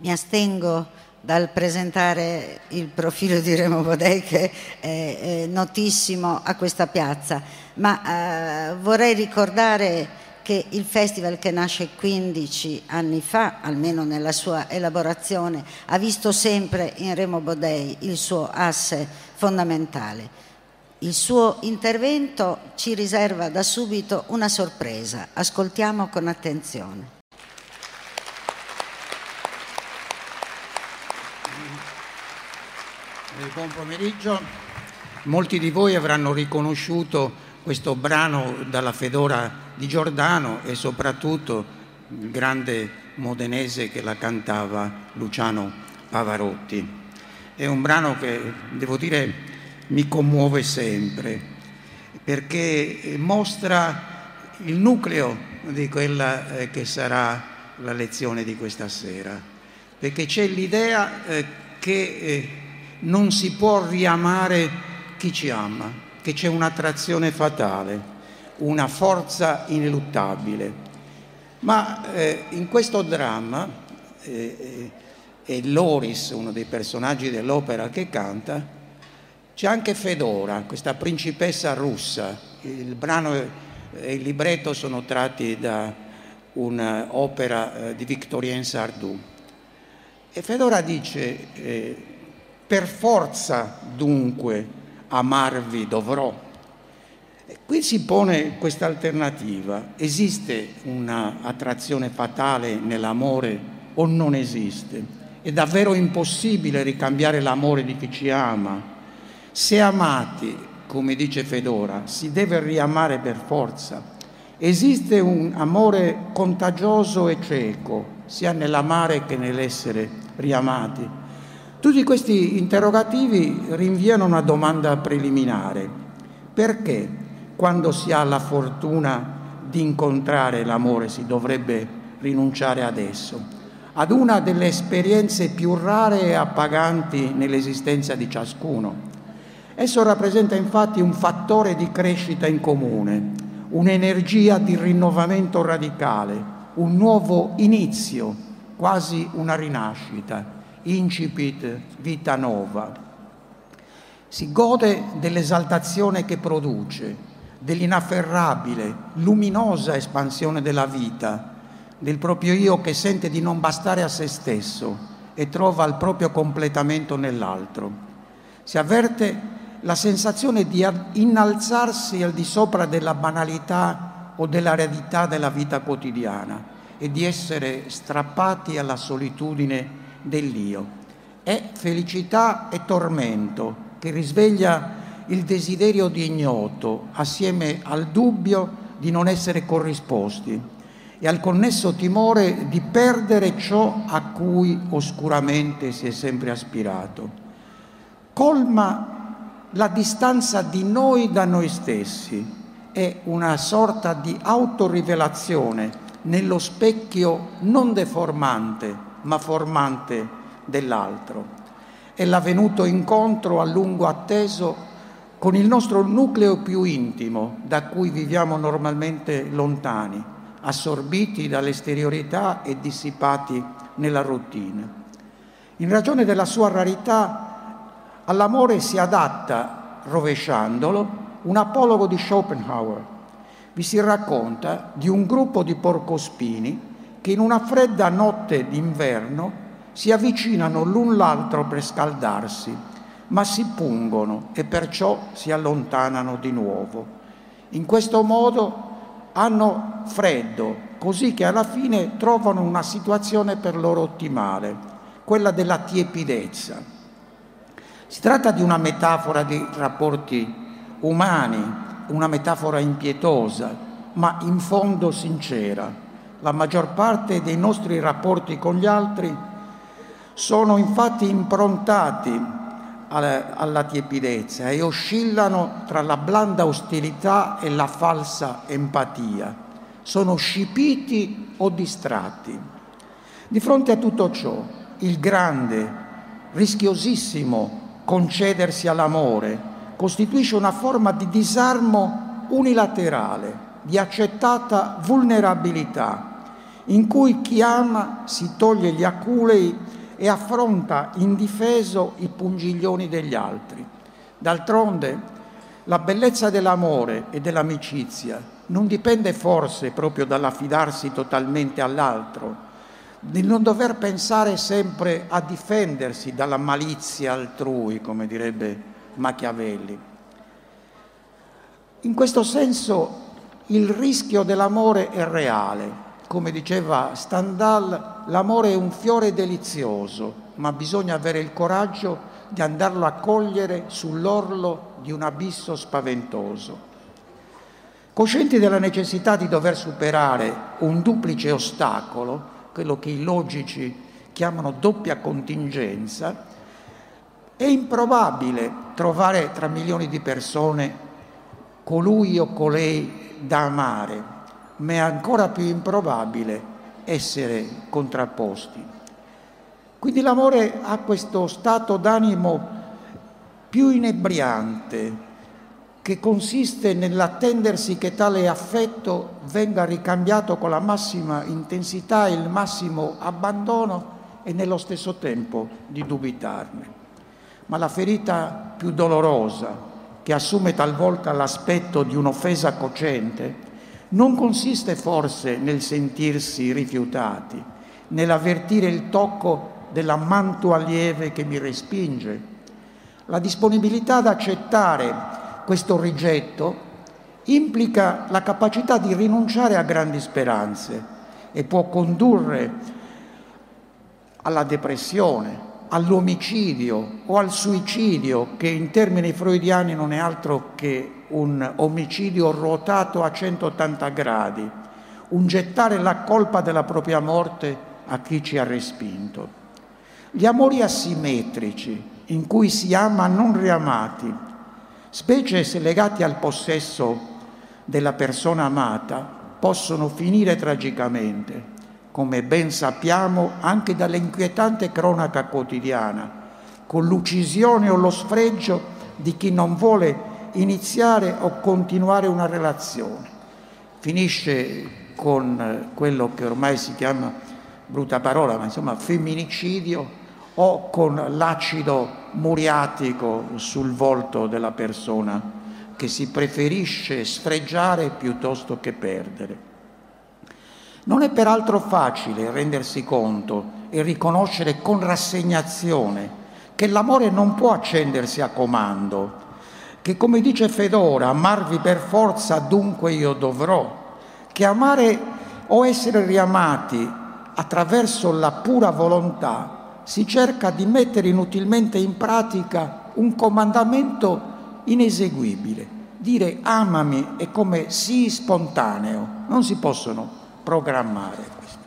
Mi astengo dal presentare il profilo di Remo Bodei, che è notissimo a questa piazza, ma vorrei ricordare che il festival, che nasce 15 anni fa, almeno nella sua elaborazione, ha visto sempre in Remo Bodei il suo asse fondamentale. Il suo intervento ci riserva da subito una sorpresa. Ascoltiamo con attenzione. Buon pomeriggio. Molti di voi avranno riconosciuto questo brano dalla Fedora di Giordano e soprattutto il grande modenese che la cantava, Luciano Pavarotti. È un brano che, devo dire, mi commuove sempre, perché mostra il nucleo di quella che sarà la lezione di questa sera, perché c'è l'idea che non si può riamare chi ci ama, che c'è un'attrazione fatale, una forza ineluttabile. Ma in questo dramma è Loris, uno dei personaggi dell'opera, che canta. C'è anche Fedora, questa principessa russa. Il brano e il libretto sono tratti da un'opera di Victorien Sardou. E Fedora dice: per forza dunque amarvi dovrò. E qui si pone questa alternativa: esiste un'attrazione fatale nell'amore o non esiste? È davvero impossibile ricambiare l'amore di chi ci ama? Se amati, come dice Fedora, si deve riamare per forza. Esiste un amore contagioso e cieco, sia nell'amare che nell'essere riamati. Tutti questi interrogativi rinviano una domanda preliminare: perché quando si ha la fortuna di incontrare l'amore si dovrebbe rinunciare ad esso, ad una delle esperienze più rare e appaganti nell'esistenza di ciascuno? Esso rappresenta infatti un fattore di crescita in comune, un'energia di rinnovamento radicale, un nuovo inizio, quasi una rinascita, incipit vita nova. Si gode dell'esaltazione che produce, dell'inafferrabile, luminosa espansione della vita, del proprio io che sente di non bastare a se stesso e trova il proprio completamento nell'altro. Si avverte la sensazione di innalzarsi al di sopra della banalità o della rarità della vita quotidiana e di essere strappati alla solitudine dell'io. È felicità e tormento che risveglia il desiderio di ignoto assieme al dubbio di non essere corrisposti e al connesso timore di perdere ciò a cui oscuramente si è sempre aspirato. Colma la distanza di noi da noi stessi, è una sorta di autorivelazione nello specchio non deformante ma formante dell'altro. È l'avvenuto incontro a lungo atteso con il nostro nucleo più intimo, da cui viviamo normalmente lontani, assorbiti dall'esteriorità e dissipati nella routine. In ragione della sua rarità, all'amore si adatta, rovesciandolo, un apologo di Schopenhauer. Vi si racconta di un gruppo di porcospini che in una fredda notte d'inverno si avvicinano l'un l'altro per scaldarsi, ma si pungono e perciò si allontanano di nuovo. In questo modo hanno freddo, così che alla fine trovano una situazione per loro ottimale, quella della tiepidezza. Si tratta di una metafora di rapporti umani, una metafora impietosa, ma in fondo sincera. La maggior parte dei nostri rapporti con gli altri sono infatti improntati alla tiepidezza e oscillano tra la blanda ostilità e la falsa empatia. Sono scipiti o distratti. Di fronte a tutto ciò, il grande, rischiosissimo concedersi all'amore costituisce una forma di disarmo unilaterale, di accettata vulnerabilità, in cui chi ama si toglie gli aculei e affronta indifeso i pungiglioni degli altri. D'altronde, la bellezza dell'amore e dell'amicizia non dipende forse proprio dall'affidarsi totalmente all'altro, di non dover pensare sempre a difendersi dalla malizia altrui, come direbbe Machiavelli. In questo senso il rischio dell'amore è reale. Come diceva Stendhal, l'amore è un fiore delizioso, ma bisogna avere il coraggio di andarlo a cogliere sull'orlo di un abisso spaventoso. Coscienti della necessità di dover superare un duplice ostacolo, quello che i logici chiamano doppia contingenza, è improbabile trovare tra milioni di persone colui o colei da amare, ma è ancora più improbabile essere contrapposti. Quindi l'amore ha questo stato d'animo più inebriante, che consiste nell'attendersi che tale affetto venga ricambiato con la massima intensità e il massimo abbandono e nello stesso tempo di dubitarne. Ma la ferita più dolorosa, che assume talvolta l'aspetto di un'offesa cocente, non consiste forse nel sentirsi rifiutati, nell'avvertire il tocco della mantua lieve che mi respinge. La disponibilità ad accettare questo rigetto implica la capacità di rinunciare a grandi speranze e può condurre alla depressione, all'omicidio o al suicidio, che in termini freudiani non è altro che un omicidio ruotato a 180 gradi, un gettare la colpa della propria morte a chi ci ha respinto. Gli amori asimmetrici, in cui si ama non riamati, specie se legati al possesso della persona amata, possono finire tragicamente, come ben sappiamo anche dall'inquietante cronaca quotidiana, con l'uccisione o lo sfregio di chi non vuole iniziare o continuare una relazione. Finisce con quello che ormai si chiama, brutta parola, ma insomma, femminicidio, o con l'acido muriatico sul volto della persona che si preferisce sfregiare piuttosto che perdere. Non è peraltro facile rendersi conto e riconoscere con rassegnazione che l'amore non può accendersi a comando, che, come dice Fedora, amarvi per forza dunque io dovrò, che amare o essere riamati attraverso la pura volontà si cerca di mettere inutilmente in pratica un comandamento ineseguibile. Dire amami è come sì spontaneo, non si possono programmare questo.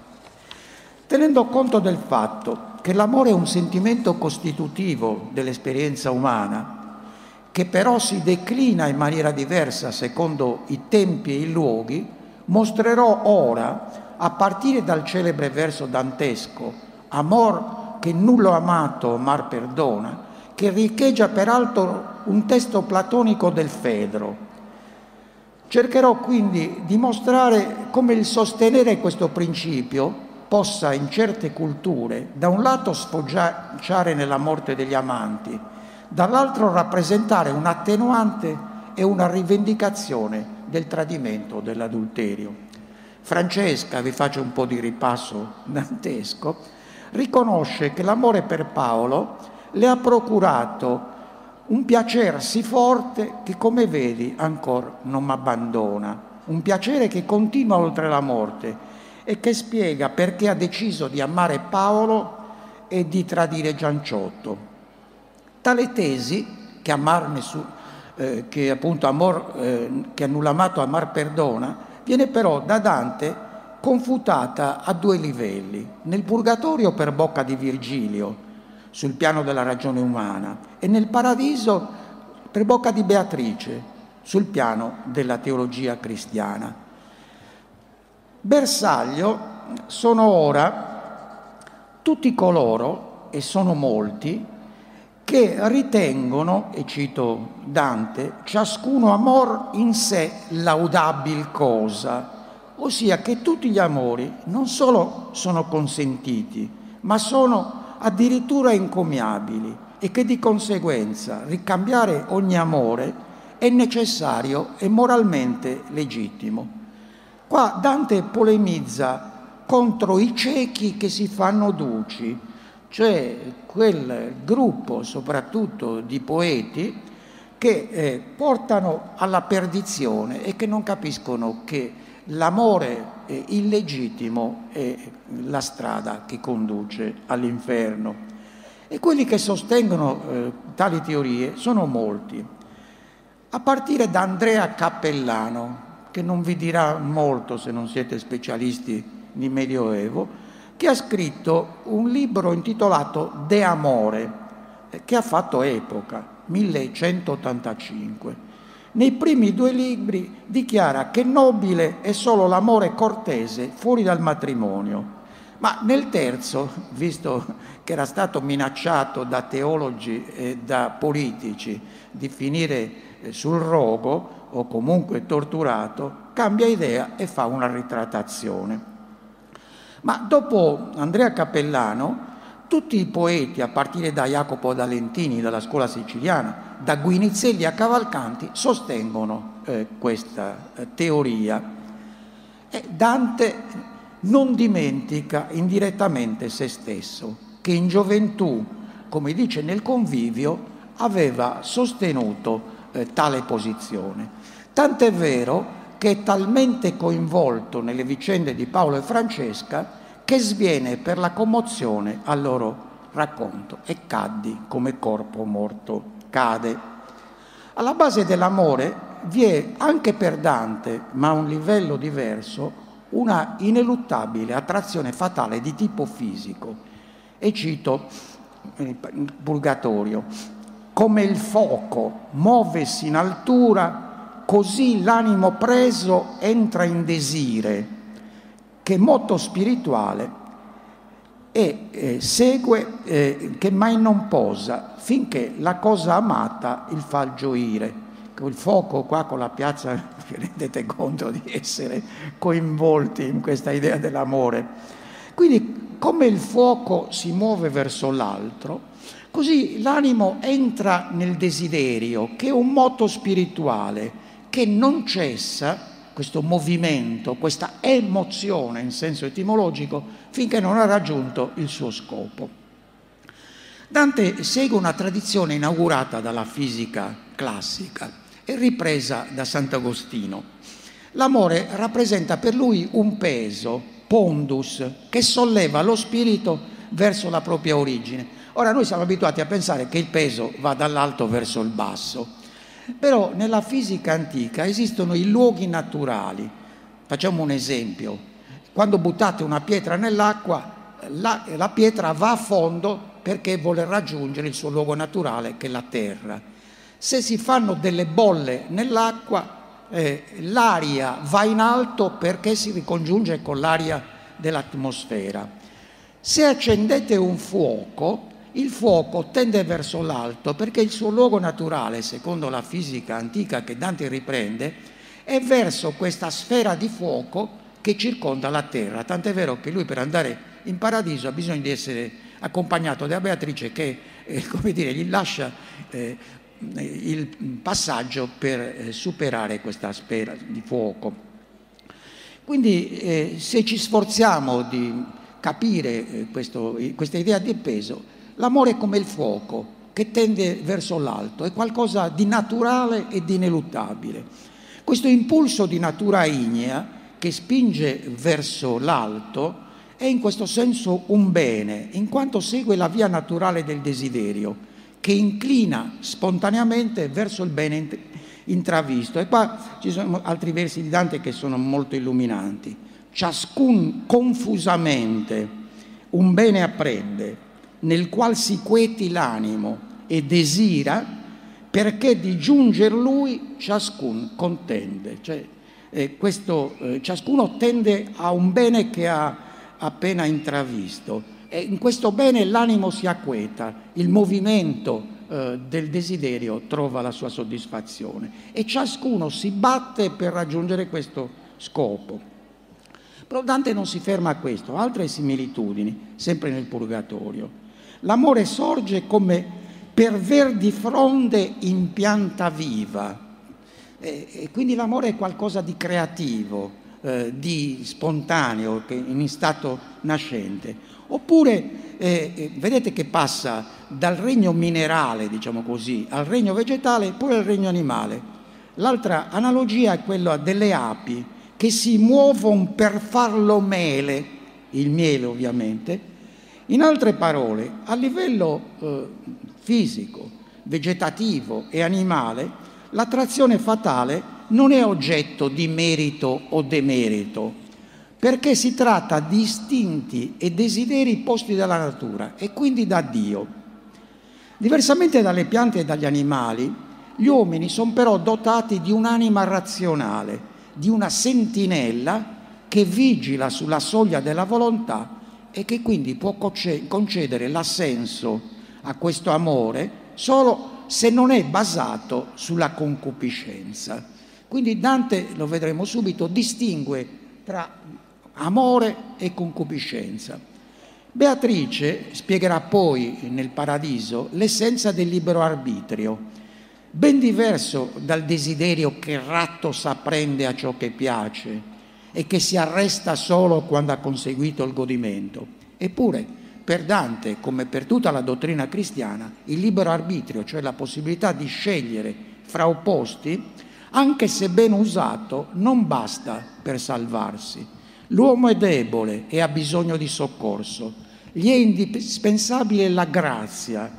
Tenendo conto del fatto che l'amore è un sentimento costitutivo dell'esperienza umana, che però si declina in maniera diversa secondo i tempi e i luoghi, mostrerò ora, a partire dal celebre verso dantesco, Amor che nullo amato mar perdona, che riecheggia peraltro un testo platonico del Fedro. Cercherò quindi di mostrare come il sostenere questo principio possa in certe culture da un lato sfoggiare nella morte degli amanti, dall'altro rappresentare un attenuante e una rivendicazione del tradimento dell'adulterio. Francesca, vi faccio un po' di ripasso dantesco, riconosce che l'amore per Paolo le ha procurato un piacere sì forte che, come vedi, ancora non mi abbandona, un piacere che continua oltre la morte e che spiega perché ha deciso di amare Paolo e di tradire Gianciotto. Tale tesi, che appunto amor, che nulla amato amar perdona, viene però da Dante confutata a due livelli, nel Purgatorio per bocca di Virgilio, sul piano della ragione umana, e nel Paradiso per bocca di Beatrice, sul piano della teologia cristiana. Bersaglio sono ora tutti coloro, e sono molti, che ritengono, e cito Dante, ciascuno amor in sé laudabil cosa, ossia che tutti gli amori non solo sono consentiti, ma sono addirittura encomiabili e che di conseguenza ricambiare ogni amore è necessario e moralmente legittimo. Qua Dante polemizza contro i ciechi che si fanno duci, cioè quel gruppo soprattutto di poeti che portano alla perdizione e che non capiscono che l'amore illegittimo è la strada che conduce all'inferno. E quelli che sostengono tali teorie sono molti, a partire da Andrea Cappellano, che non vi dirà molto se non siete specialisti di Medioevo, che ha scritto un libro intitolato De Amore, che ha fatto epoca, 1185. Nei primi due libri dichiara che nobile è solo l'amore cortese fuori dal matrimonio, ma nel terzo, visto che era stato minacciato da teologi e da politici di finire sul rogo o comunque torturato, cambia idea e fa una ritrattazione. Ma dopo Andrea Cappellano, tutti i poeti, a partire da Jacopo da Lentini, dalla scuola siciliana, da Guinizelli a Cavalcanti, sostengono questa teoria. E Dante non dimentica indirettamente se stesso, che in gioventù, come dice nel Convivio, aveva sostenuto tale posizione. Tant'è vero che è talmente coinvolto nelle vicende di Paolo e Francesca che sviene per la commozione al loro racconto e caddi come corpo morto cade. Alla base dell'amore vi è anche per Dante, ma a un livello diverso, una ineluttabile attrazione fatale di tipo fisico. E cito il Purgatorio: come il fuoco muovesi in altura, così l'animo preso entra in desire, che moto spirituale e segue, che mai non posa, finché la cosa amata il fa gioire. Il fuoco qua con la piazza, vi rendete conto di essere coinvolti in questa idea dell'amore. Quindi come il fuoco si muove verso l'altro, così l'animo entra nel desiderio, che è un moto spirituale, che non cessa questo movimento, questa emozione in senso etimologico, finché non ha raggiunto il suo scopo. Dante segue una tradizione inaugurata dalla fisica classica e ripresa da Sant'Agostino. L'amore rappresenta per lui un peso, pondus, che solleva lo spirito verso la propria origine. Ora noi siamo abituati a pensare che il peso va dall'alto verso il basso, però nella fisica antica esistono i luoghi naturali. Facciamo un esempio: quando buttate una pietra nell'acqua, la pietra va a fondo perché vuole raggiungere il suo luogo naturale, che è la terra. Se si fanno delle bolle nell'acqua, l'aria va in alto perché si ricongiunge con l'aria dell'atmosfera. Se accendete un fuoco, il fuoco tende verso l'alto perché il suo luogo naturale, secondo la fisica antica che Dante riprende, è verso questa sfera di fuoco che circonda la terra. Tant'è vero che lui, per andare in paradiso, ha bisogno di essere accompagnato da Beatrice che gli lascia il passaggio per superare questa sfera di fuoco. Quindi se ci sforziamo di capire questa idea di peso, l'amore è come il fuoco che tende verso l'alto, è qualcosa di naturale e di ineluttabile. Questo impulso di natura ignea che spinge verso l'alto è in questo senso un bene, in quanto segue la via naturale del desiderio, che inclina spontaneamente verso il bene intravisto. E qua ci sono altri versi di Dante che sono molto illuminanti. Ciascun confusamente un bene apprende, nel qual si queti l'animo e desira, perché di giunger lui ciascun contende. Cioè, ciascuno tende a un bene che ha appena intravisto, e in questo bene l'animo si acqueta, il movimento del desiderio trova la sua soddisfazione e ciascuno si batte per raggiungere questo scopo. Però Dante non si ferma a questo, altre similitudini, sempre nel Purgatorio. L'amore sorge come per verdi fronde in pianta viva. E quindi l'amore è qualcosa di creativo, di spontaneo, che in stato nascente. Oppure vedete che passa dal regno minerale, diciamo così, al regno vegetale, poi al regno animale. L'altra analogia è quella delle api che si muovono per farlo mele, il miele ovviamente. In altre parole, a livello fisico, vegetativo e animale, l'attrazione fatale non è oggetto di merito o demerito, perché si tratta di istinti e desideri posti dalla natura e quindi da Dio. Diversamente dalle piante e dagli animali, gli uomini sono però dotati di un'anima razionale, di una sentinella che vigila sulla soglia della volontà e che quindi può concedere l'assenso a questo amore solo se non è basato sulla concupiscenza. Quindi Dante, lo vedremo subito, distingue tra amore e concupiscenza. Beatrice spiegherà poi nel Paradiso l'essenza del libero arbitrio, ben diverso dal desiderio che ratto s'apprende a ciò che piace e che si arresta solo quando ha conseguito il godimento. Eppure, per Dante, come per tutta la dottrina cristiana, il libero arbitrio, cioè la possibilità di scegliere fra opposti, anche se ben usato, non basta per salvarsi. L'uomo è debole e ha bisogno di soccorso. Gli è indispensabile la grazia,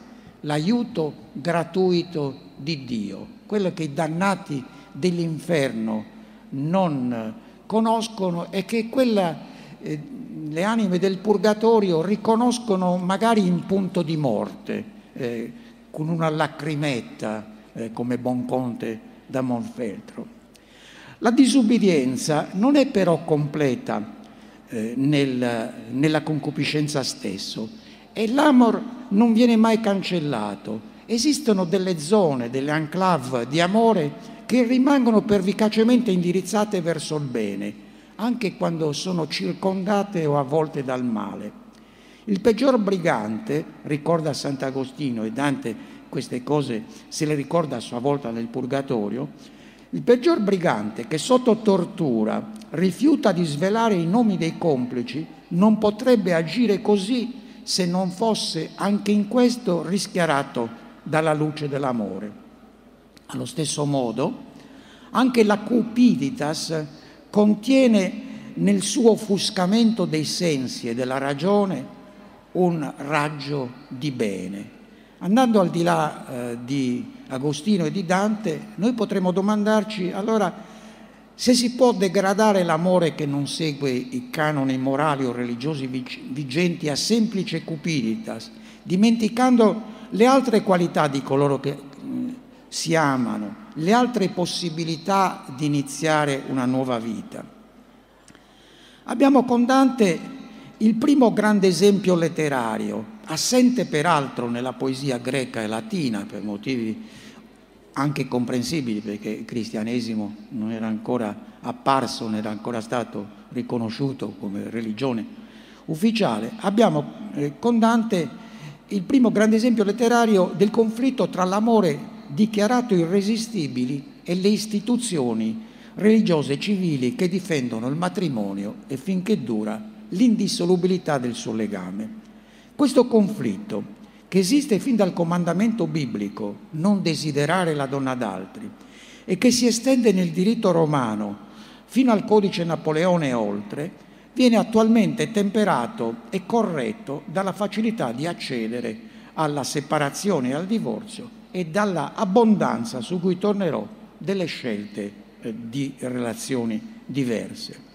l'aiuto gratuito di Dio, quello che i dannati dell'inferno non conoscono e che quella... le anime del Purgatorio riconoscono magari in punto di morte, con una lacrimetta, come Bonconte da Montefeltro. La disubbidienza non è però completa nella concupiscenza stesso, e l'amor non viene mai cancellato. Esistono delle zone, delle enclave di amore che rimangono pervicacemente indirizzate verso il bene, anche quando sono circondate o avvolte dal male. Il peggior brigante, ricorda Sant'Agostino, e Dante queste cose se le ricorda a sua volta nel Purgatorio, il peggior brigante che sotto tortura rifiuta di svelare i nomi dei complici non potrebbe agire così se non fosse anche in questo rischiarato dalla luce dell'amore. Allo stesso modo, anche la cupiditas contiene nel suo offuscamento dei sensi e della ragione un raggio di bene. Andando al di là di Agostino e di Dante, noi potremmo domandarci allora se si può degradare l'amore che non segue i canoni morali o religiosi vigenti a semplice cupiditas, dimenticando le altre qualità di coloro che si amano, le altre possibilità di iniziare una nuova vita. Abbiamo con Dante il primo grande esempio letterario, assente peraltro nella poesia greca e latina, per motivi anche comprensibili, perché il cristianesimo non era ancora apparso, non era ancora stato riconosciuto come religione ufficiale. Abbiamo con Dante il primo grande esempio letterario del conflitto tra l'amore dichiarato irresistibili e le istituzioni religiose e civili che difendono il matrimonio e finché dura l'indissolubilità del suo legame. Questo conflitto, che esiste fin dal comandamento biblico non desiderare la donna d'altri e che si estende nel diritto romano fino al codice Napoleone e oltre, viene attualmente temperato e corretto dalla facilità di accedere alla separazione e al divorzio e dalla abbondanza, su cui tornerò, delle scelte di relazioni diverse.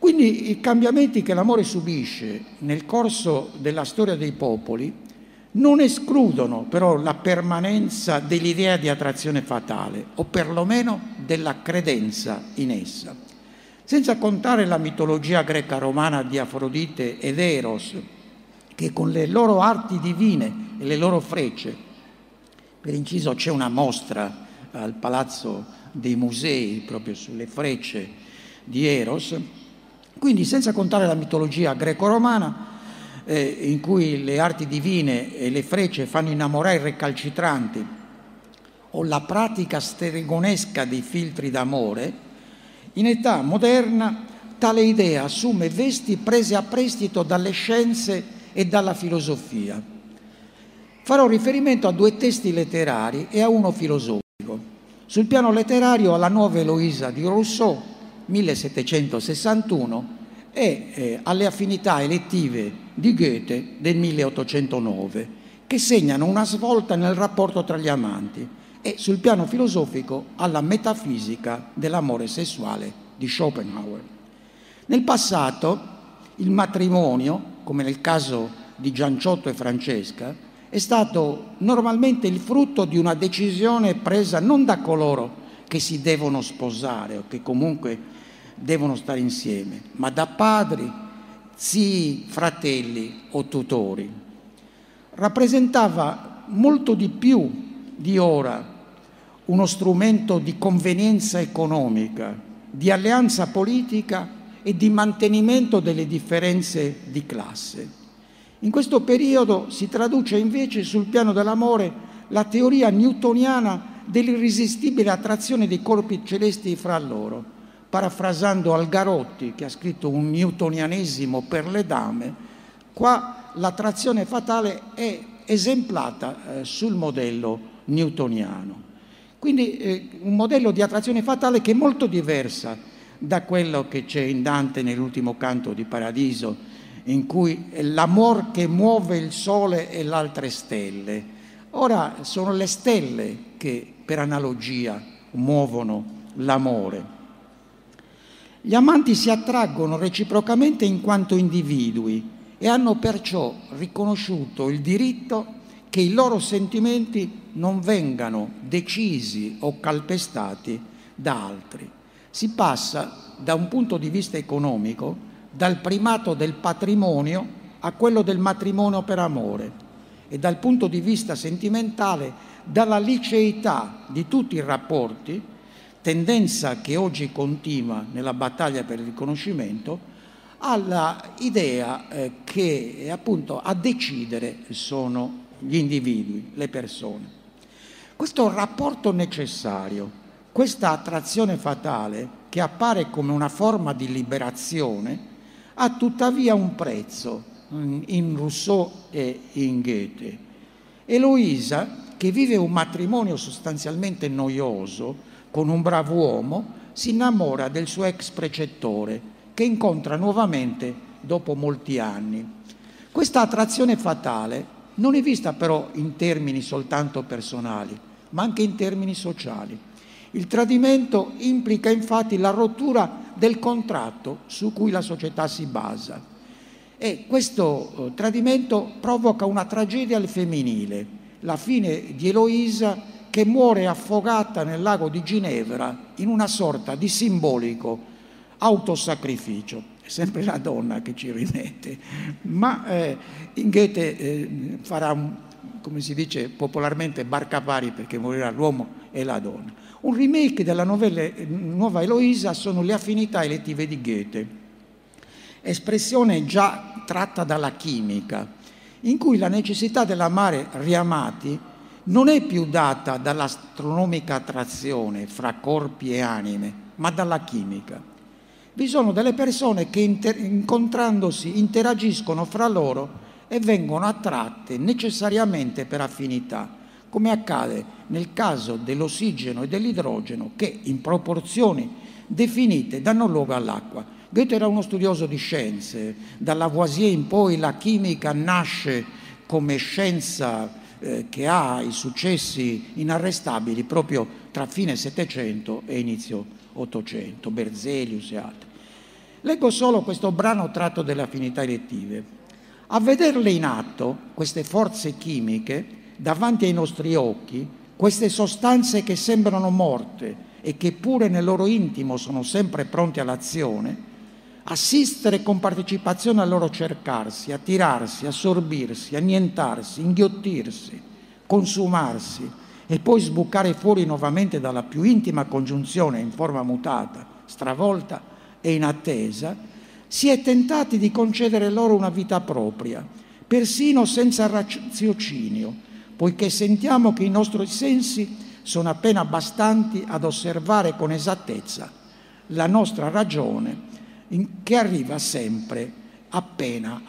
Quindi i cambiamenti che l'amore subisce nel corso della storia dei popoli non escludono però la permanenza dell'idea di attrazione fatale, o perlomeno della credenza in essa. Senza contare la mitologia greca-romana di Afrodite ed Eros, che con le loro arti divine e le loro frecce. Per inciso c'è una mostra al Palazzo dei Musei proprio sulle frecce di Eros, Quindi, senza contare la mitologia greco-romana, in cui le arti divine e le frecce fanno innamorare i recalcitranti, o la pratica stregonesca dei filtri d'amore, in età moderna tale idea assume vesti prese a prestito dalle scienze e dalla filosofia. Farò riferimento a due testi letterari e a uno filosofico. Sul piano letterario alla nuova Eloisa di Rousseau, 1761, e alle affinità elettive di Goethe del 1809, che segnano una svolta nel rapporto tra gli amanti, e sul piano filosofico alla metafisica dell'amore sessuale di Schopenhauer. Nel passato il matrimonio, come nel caso di Gianciotto e Francesca, è stato normalmente il frutto di una decisione presa non da coloro che si devono sposare o che comunque devono stare insieme, ma da padri, zii, fratelli o tutori. Rappresentava molto di più di ora uno strumento di convenienza economica, di alleanza politica e di mantenimento delle differenze di classe. In questo periodo si traduce invece sul piano dell'amore la teoria newtoniana dell'irresistibile attrazione dei corpi celesti fra loro, parafrasando Algarotti, che ha scritto un newtonianesimo per le dame. Qua l'attrazione fatale è esemplata sul modello newtoniano. Quindi un modello di attrazione fatale che è molto diversa da quello che c'è in Dante nell'ultimo canto di Paradiso, in cui è l'amor che muove il sole e le altre stelle. Ora sono le stelle che per analogia muovono l'amore. Gli amanti si attraggono reciprocamente in quanto individui e hanno perciò riconosciuto il diritto che i loro sentimenti non vengano decisi o calpestati da altri. Si passa da un punto di vista economico dal primato del patrimonio a quello del matrimonio per amore e dal punto di vista sentimentale dalla liceità di tutti i rapporti, tendenza che oggi continua nella battaglia per il riconoscimento, alla idea che appunto a decidere sono gli individui, le persone. Questo rapporto necessario, questa attrazione fatale che appare come una forma di liberazione, ha tuttavia un prezzo in Rousseau e in Goethe. Eloisa, che vive un matrimonio sostanzialmente noioso, con un bravo uomo, si innamora del suo ex precettore, che incontra nuovamente dopo molti anni. Questa attrazione fatale non è vista però in termini soltanto personali, ma anche in termini sociali. Il tradimento implica infatti la rottura del contratto su cui la società si basa. E questo tradimento provoca una tragedia al femminile, la fine di Eloisa, che muore affogata nel lago di Ginevra in una sorta di simbolico autosacrificio. È sempre la donna che ci rimette, ma in Goethe farà, come si dice popolarmente, barca pari, perché morirà l'uomo e la donna. Un remake della novella Nuova Eloisa sono le affinità elettive di Goethe, espressione già tratta dalla chimica, in cui la necessità dell'amare riamati non è più data dall'astronomica attrazione fra corpi e anime, ma dalla chimica. Vi sono delle persone che incontrandosi interagiscono fra loro e vengono attratte necessariamente per affinità, come accade nel caso dell'ossigeno e dell'idrogeno che, in proporzioni definite, danno luogo all'acqua. Goethe era uno studioso di scienze. Da Lavoisier in poi la chimica nasce come scienza che ha i successi inarrestabili proprio tra fine Settecento e inizio Ottocento, Berzelius e altri. Leggo solo questo brano tratto dalle affinità elettive. A vederle in atto, queste forze chimiche, davanti ai nostri occhi, queste sostanze che sembrano morte e che pure nel loro intimo sono sempre pronte all'azione, assistere con partecipazione al loro cercarsi, attirarsi, assorbirsi, annientarsi, inghiottirsi, consumarsi e poi sbucare fuori nuovamente dalla più intima congiunzione in forma mutata, stravolta e inattesa, si è tentati di concedere loro una vita propria, persino senza raziocinio, poiché sentiamo che i nostri sensi sono appena bastanti ad osservare con esattezza la nostra ragione, che arriva sempre appena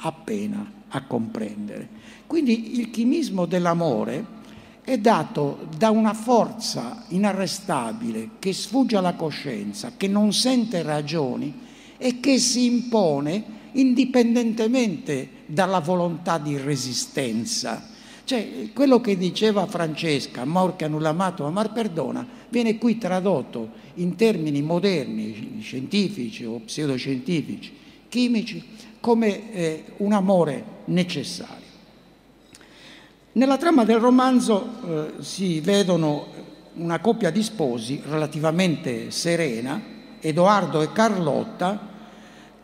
a comprendere. Quindi il chimismo dell'amore è dato da una forza inarrestabile che sfugge alla coscienza, che non sente ragioni e che si impone indipendentemente dalla volontà di resistenza. Cioè, quello che diceva Francesca, amor che nulla amato, amar perdona, viene qui tradotto in termini moderni, scientifici o pseudoscientifici, chimici, come un amore necessario. Nella trama del romanzo si vedono una coppia di sposi relativamente serena, Edoardo e Carlotta,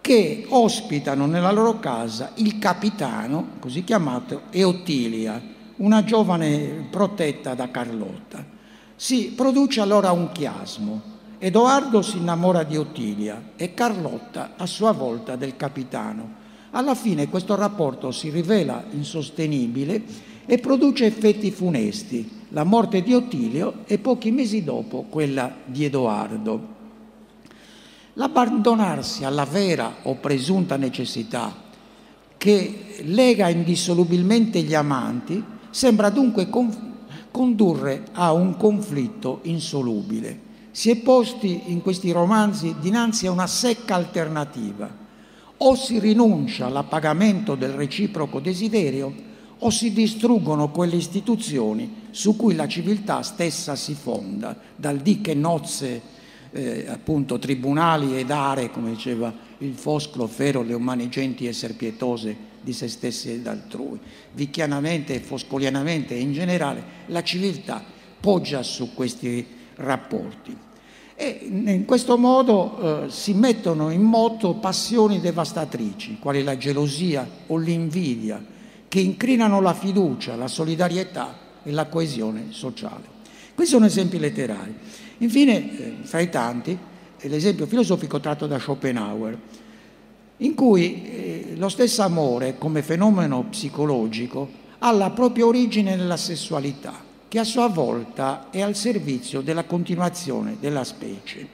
che ospitano nella loro casa il capitano, così chiamato, e Ottilia, una giovane protetta da Carlotta. Si produce allora un chiasmo. Edoardo si innamora di Ottilia e Carlotta a sua volta del capitano. Alla fine questo rapporto si rivela insostenibile e produce effetti funesti, la morte di Ottilio e pochi mesi dopo quella di Edoardo. L'abbandonarsi alla vera o presunta necessità che lega indissolubilmente gli amanti sembra dunque condurre a un conflitto insolubile. Si è posti in questi romanzi dinanzi a una secca alternativa: o si rinuncia all'appagamento del reciproco desiderio o si distruggono quelle istituzioni su cui la civiltà stessa si fonda, dal dì che nozze, appunto tribunali ed aree, come diceva il Foscolo, fero le umane genti esser pietose di se stesse ed altrui. Vicchianamente e foscolianamente in generale la civiltà poggia su questi rapporti e in questo modo si mettono in moto passioni devastatrici quali la gelosia o l'invidia, che incrinano la fiducia, la solidarietà e la coesione sociale. Questi sono esempi letterari. Infine, fra i tanti, l'esempio filosofico tratto da Schopenhauer, in cui lo stesso amore, come fenomeno psicologico, ha la propria origine nella sessualità, che a sua volta è al servizio della continuazione della specie.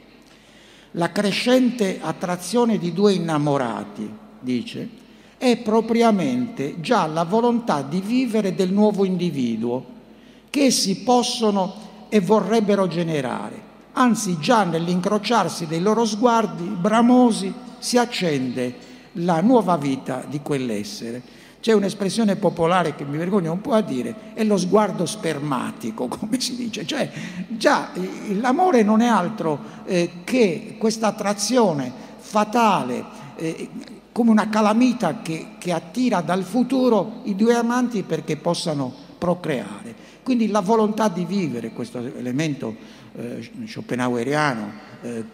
La crescente attrazione di due innamorati, dice, è propriamente già la volontà di vivere del nuovo individuo che si possono e vorrebbero generare, anzi già nell'incrociarsi dei loro sguardi bramosi si accende la nuova vita di quell'essere. C'è un'espressione popolare che mi vergogno un po' a dire, è lo sguardo spermatico, come si dice, cioè già l'amore non è altro che questa attrazione fatale, come una calamita che attira dal futuro i due amanti perché possano procreare. Quindi la volontà di vivere, questo elemento schopenhaueriano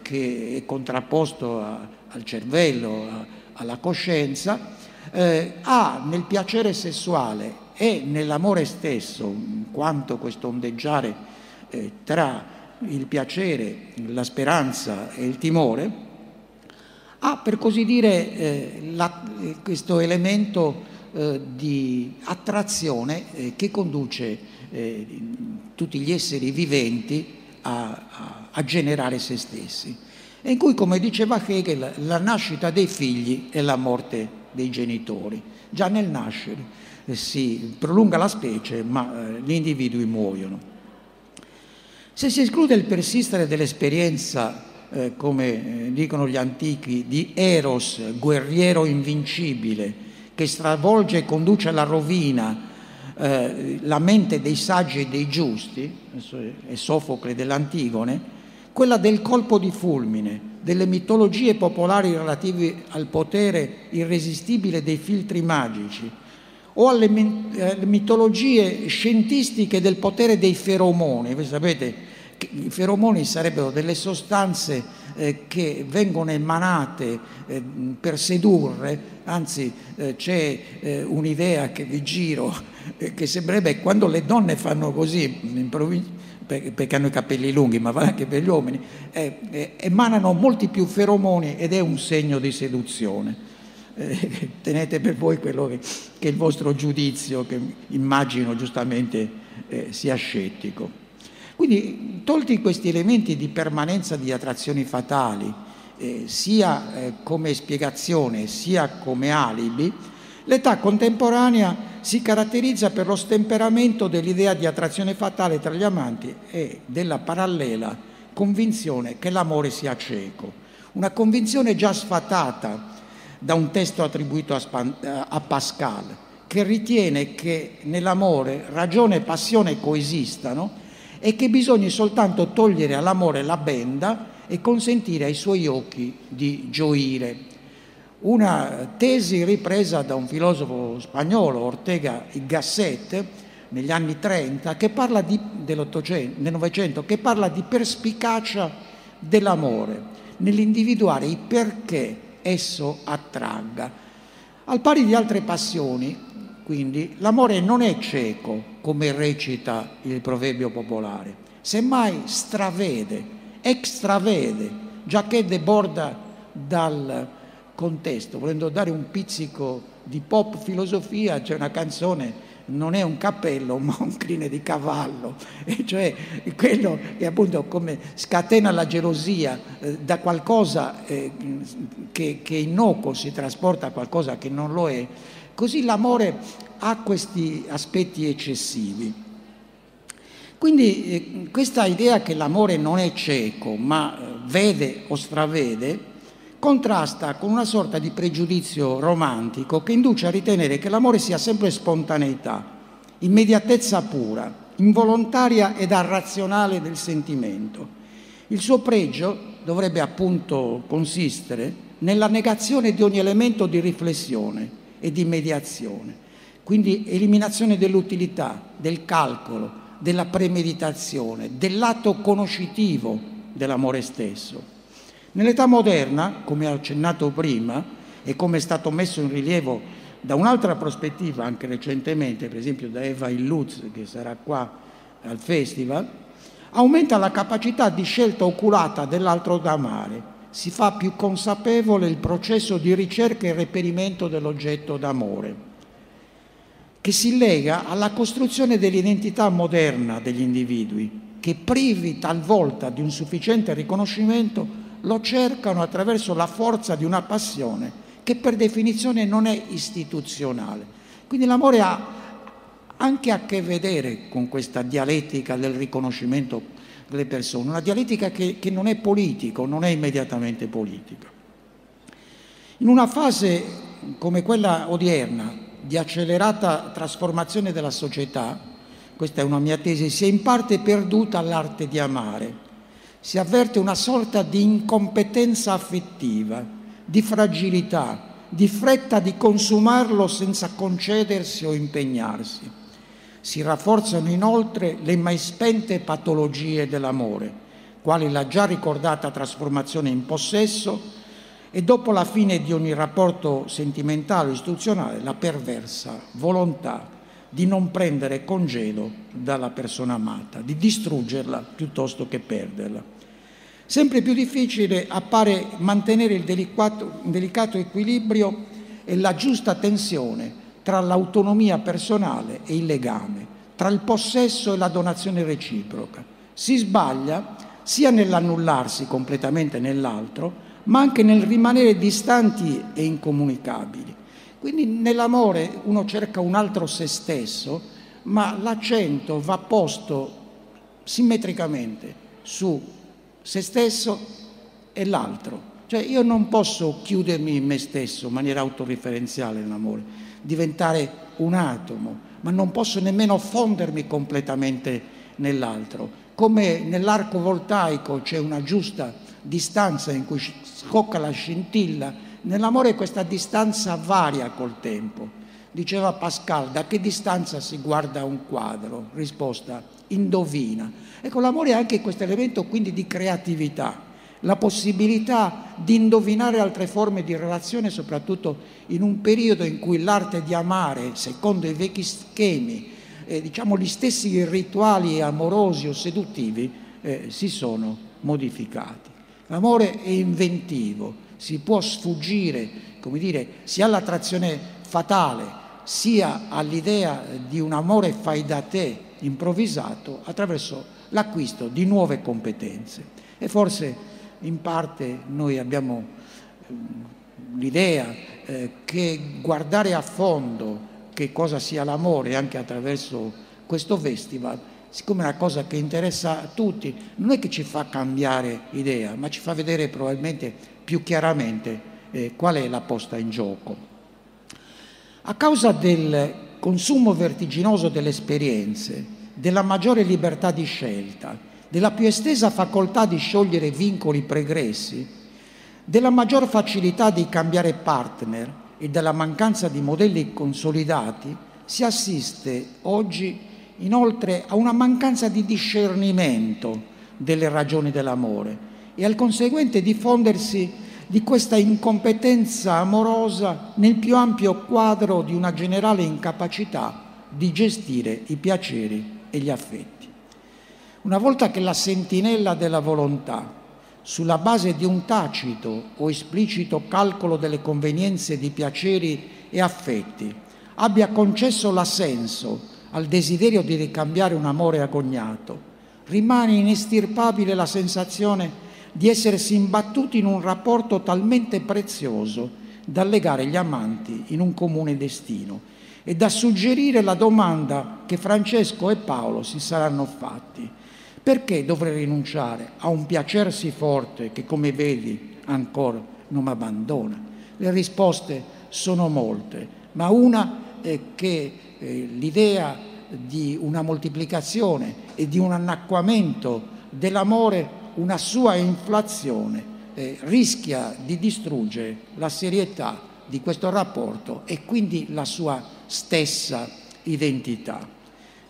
che è contrapposto al cervello, alla coscienza, ha nel piacere sessuale e nell'amore stesso, in quanto questo ondeggiare tra il piacere, la speranza e il timore, ha per così dire questo elemento di attrazione che conduce tutti gli esseri viventi a generare se stessi, e in cui, come diceva Hegel, la nascita dei figli e la morte dei genitori. Già nel nascere si prolunga la specie, ma gli individui muoiono. Se si esclude il persistere dell'esperienza, come dicono gli antichi, di Eros, guerriero invincibile, che stravolge e conduce alla rovina la mente dei saggi e dei giusti, è Sofocle dell'Antigone, quella del colpo di fulmine, delle mitologie popolari relative al potere irresistibile dei filtri magici o alle mitologie scientistiche del potere dei feromoni. Voi sapete che i feromoni sarebbero delle sostanze che vengono emanate per sedurre. Anzi, c'è un'idea che vi giro, che sembrerebbe quando le donne fanno così, perché hanno i capelli lunghi, ma vale anche per gli uomini, emanano molti più feromoni ed è un segno di seduzione. tenete per voi quello che è il vostro giudizio, che immagino giustamente sia scettico. Quindi, tolti questi elementi di permanenza di attrazioni fatali, sia come spiegazione sia come alibi, l'età contemporanea si caratterizza per lo stemperamento dell'idea di attrazione fatale tra gli amanti e della parallela convinzione che l'amore sia cieco. Una convinzione già sfatata da un testo attribuito a Pascal, che ritiene che nell'amore ragione e passione coesistano e che bisogna soltanto togliere all'amore la benda e consentire ai suoi occhi di gioire. Una tesi ripresa da un filosofo spagnolo, Ortega y Gasset, negli anni 30, che parla del Novecento, che parla di perspicacia dell'amore, nell'individuare il perché esso attragga. Al pari di altre passioni, quindi, l'amore non è cieco, come recita il proverbio popolare, semmai stravede, extravede, giacché deborda dal contesto. Volendo dare un pizzico di pop filosofia, c'è una canzone, non è un cappello ma un crine di cavallo, e cioè quello che appunto come scatena la gelosia da qualcosa che è innocuo si trasporta a qualcosa che non lo è. Così l'amore ha questi aspetti eccessivi. Quindi questa idea che l'amore non è cieco ma vede o stravede contrasta con una sorta di pregiudizio romantico che induce a ritenere che l'amore sia sempre spontaneità, immediatezza pura, involontaria ed arrazionale del sentimento. Il suo pregio dovrebbe appunto consistere nella negazione di ogni elemento di riflessione e di mediazione, quindi eliminazione dell'utilità, del calcolo, della premeditazione, dell'atto conoscitivo dell'amore stesso. Nell'età moderna, come ho accennato prima e come è stato messo in rilievo da un'altra prospettiva anche recentemente, per esempio da Eva Illuz, che sarà qua al festival, aumenta la capacità di scelta oculata dell'altro da amare, si fa più consapevole il processo di ricerca e reperimento dell'oggetto d'amore, che si lega alla costruzione dell'identità moderna degli individui, che privi talvolta di un sufficiente riconoscimento lo cercano attraverso la forza di una passione che per definizione non è istituzionale. Quindi l'amore ha anche a che vedere con questa dialettica del riconoscimento delle persone, una dialettica che non è politico, non è immediatamente politica. In una fase come quella odierna di accelerata trasformazione della società, questa è una mia tesi, si è in parte perduta l'arte di amare. Si avverte una sorta di incompetenza affettiva, di fragilità, di fretta di consumarlo senza concedersi o impegnarsi. Si rafforzano inoltre le mai spente patologie dell'amore, quali la già ricordata trasformazione in possesso e, dopo la fine di ogni rapporto sentimentale o istituzionale, la perversa volontà di non prendere congedo dalla persona amata, di distruggerla piuttosto che perderla. Sempre più difficile appare mantenere il delicato equilibrio e la giusta tensione tra l'autonomia personale e il legame, tra il possesso e la donazione reciproca. Si sbaglia sia nell'annullarsi completamente nell'altro, ma anche nel rimanere distanti e incomunicabili. Quindi nell'amore uno cerca un altro se stesso, ma l'accento va posto simmetricamente su se stesso e l'altro. Cioè io non posso chiudermi in me stesso in maniera autoreferenziale nell'amore, diventare un atomo, ma non posso nemmeno fondermi completamente nell'altro. Come nell'arco voltaico c'è una giusta distanza in cui scocca la scintilla, nell'amore questa distanza varia col tempo. Diceva Pascal, da che distanza si guarda un quadro? Risposta, indovina. Ecco, l'amore ha anche questo elemento quindi di creatività, la possibilità di indovinare altre forme di relazione, soprattutto in un periodo in cui l'arte di amare, secondo i vecchi schemi, diciamo gli stessi rituali amorosi o seduttivi, si sono modificati. L'amore è inventivo, si può sfuggire, come dire, sia all'attrazione fatale, sia all'idea di un amore fai da te improvvisato attraverso l'acquisto di nuove competenze. E forse in parte noi abbiamo l'idea che guardare a fondo che cosa sia l'amore anche attraverso questo festival, siccome è una cosa che interessa a tutti, non è che ci fa cambiare idea, ma ci fa vedere probabilmente più chiaramente qual è la posta in gioco. A causa del consumo vertiginoso delle esperienze, della maggiore libertà di scelta, della più estesa facoltà di sciogliere vincoli pregressi, della maggior facilità di cambiare partner e della mancanza di modelli consolidati, si assiste oggi inoltre a una mancanza di discernimento delle ragioni dell'amore e al conseguente diffondersi di questa incompetenza amorosa nel più ampio quadro di una generale incapacità di gestire i piaceri e gli affetti. Una volta che la sentinella della volontà, sulla base di un tacito o esplicito calcolo delle convenienze di piaceri e affetti, abbia concesso l'assenso al desiderio di ricambiare un amore agognato, rimane inestirpabile la sensazione di essersi imbattuti in un rapporto talmente prezioso da legare gli amanti in un comune destino e da suggerire la domanda che Francesco e Paolo si saranno fatti: perché dovrei rinunciare a un piacersi forte che, come vedi, ancora non mi abbandona? Le risposte sono molte, ma una è che l'idea di una moltiplicazione e di un annacquamento dell'amore, una sua inflazione, rischia di distruggere la serietà di questo rapporto e quindi la sua stessa identità.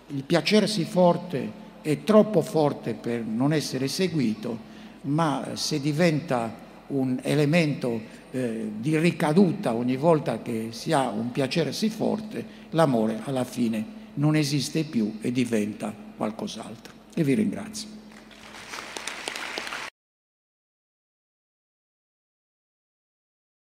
Il piacersi forte è troppo forte per non essere seguito, ma se diventa un elemento di ricaduta ogni volta che si ha un piacersi forte, l'amore alla fine non esiste più e diventa qualcos'altro. E vi ringrazio.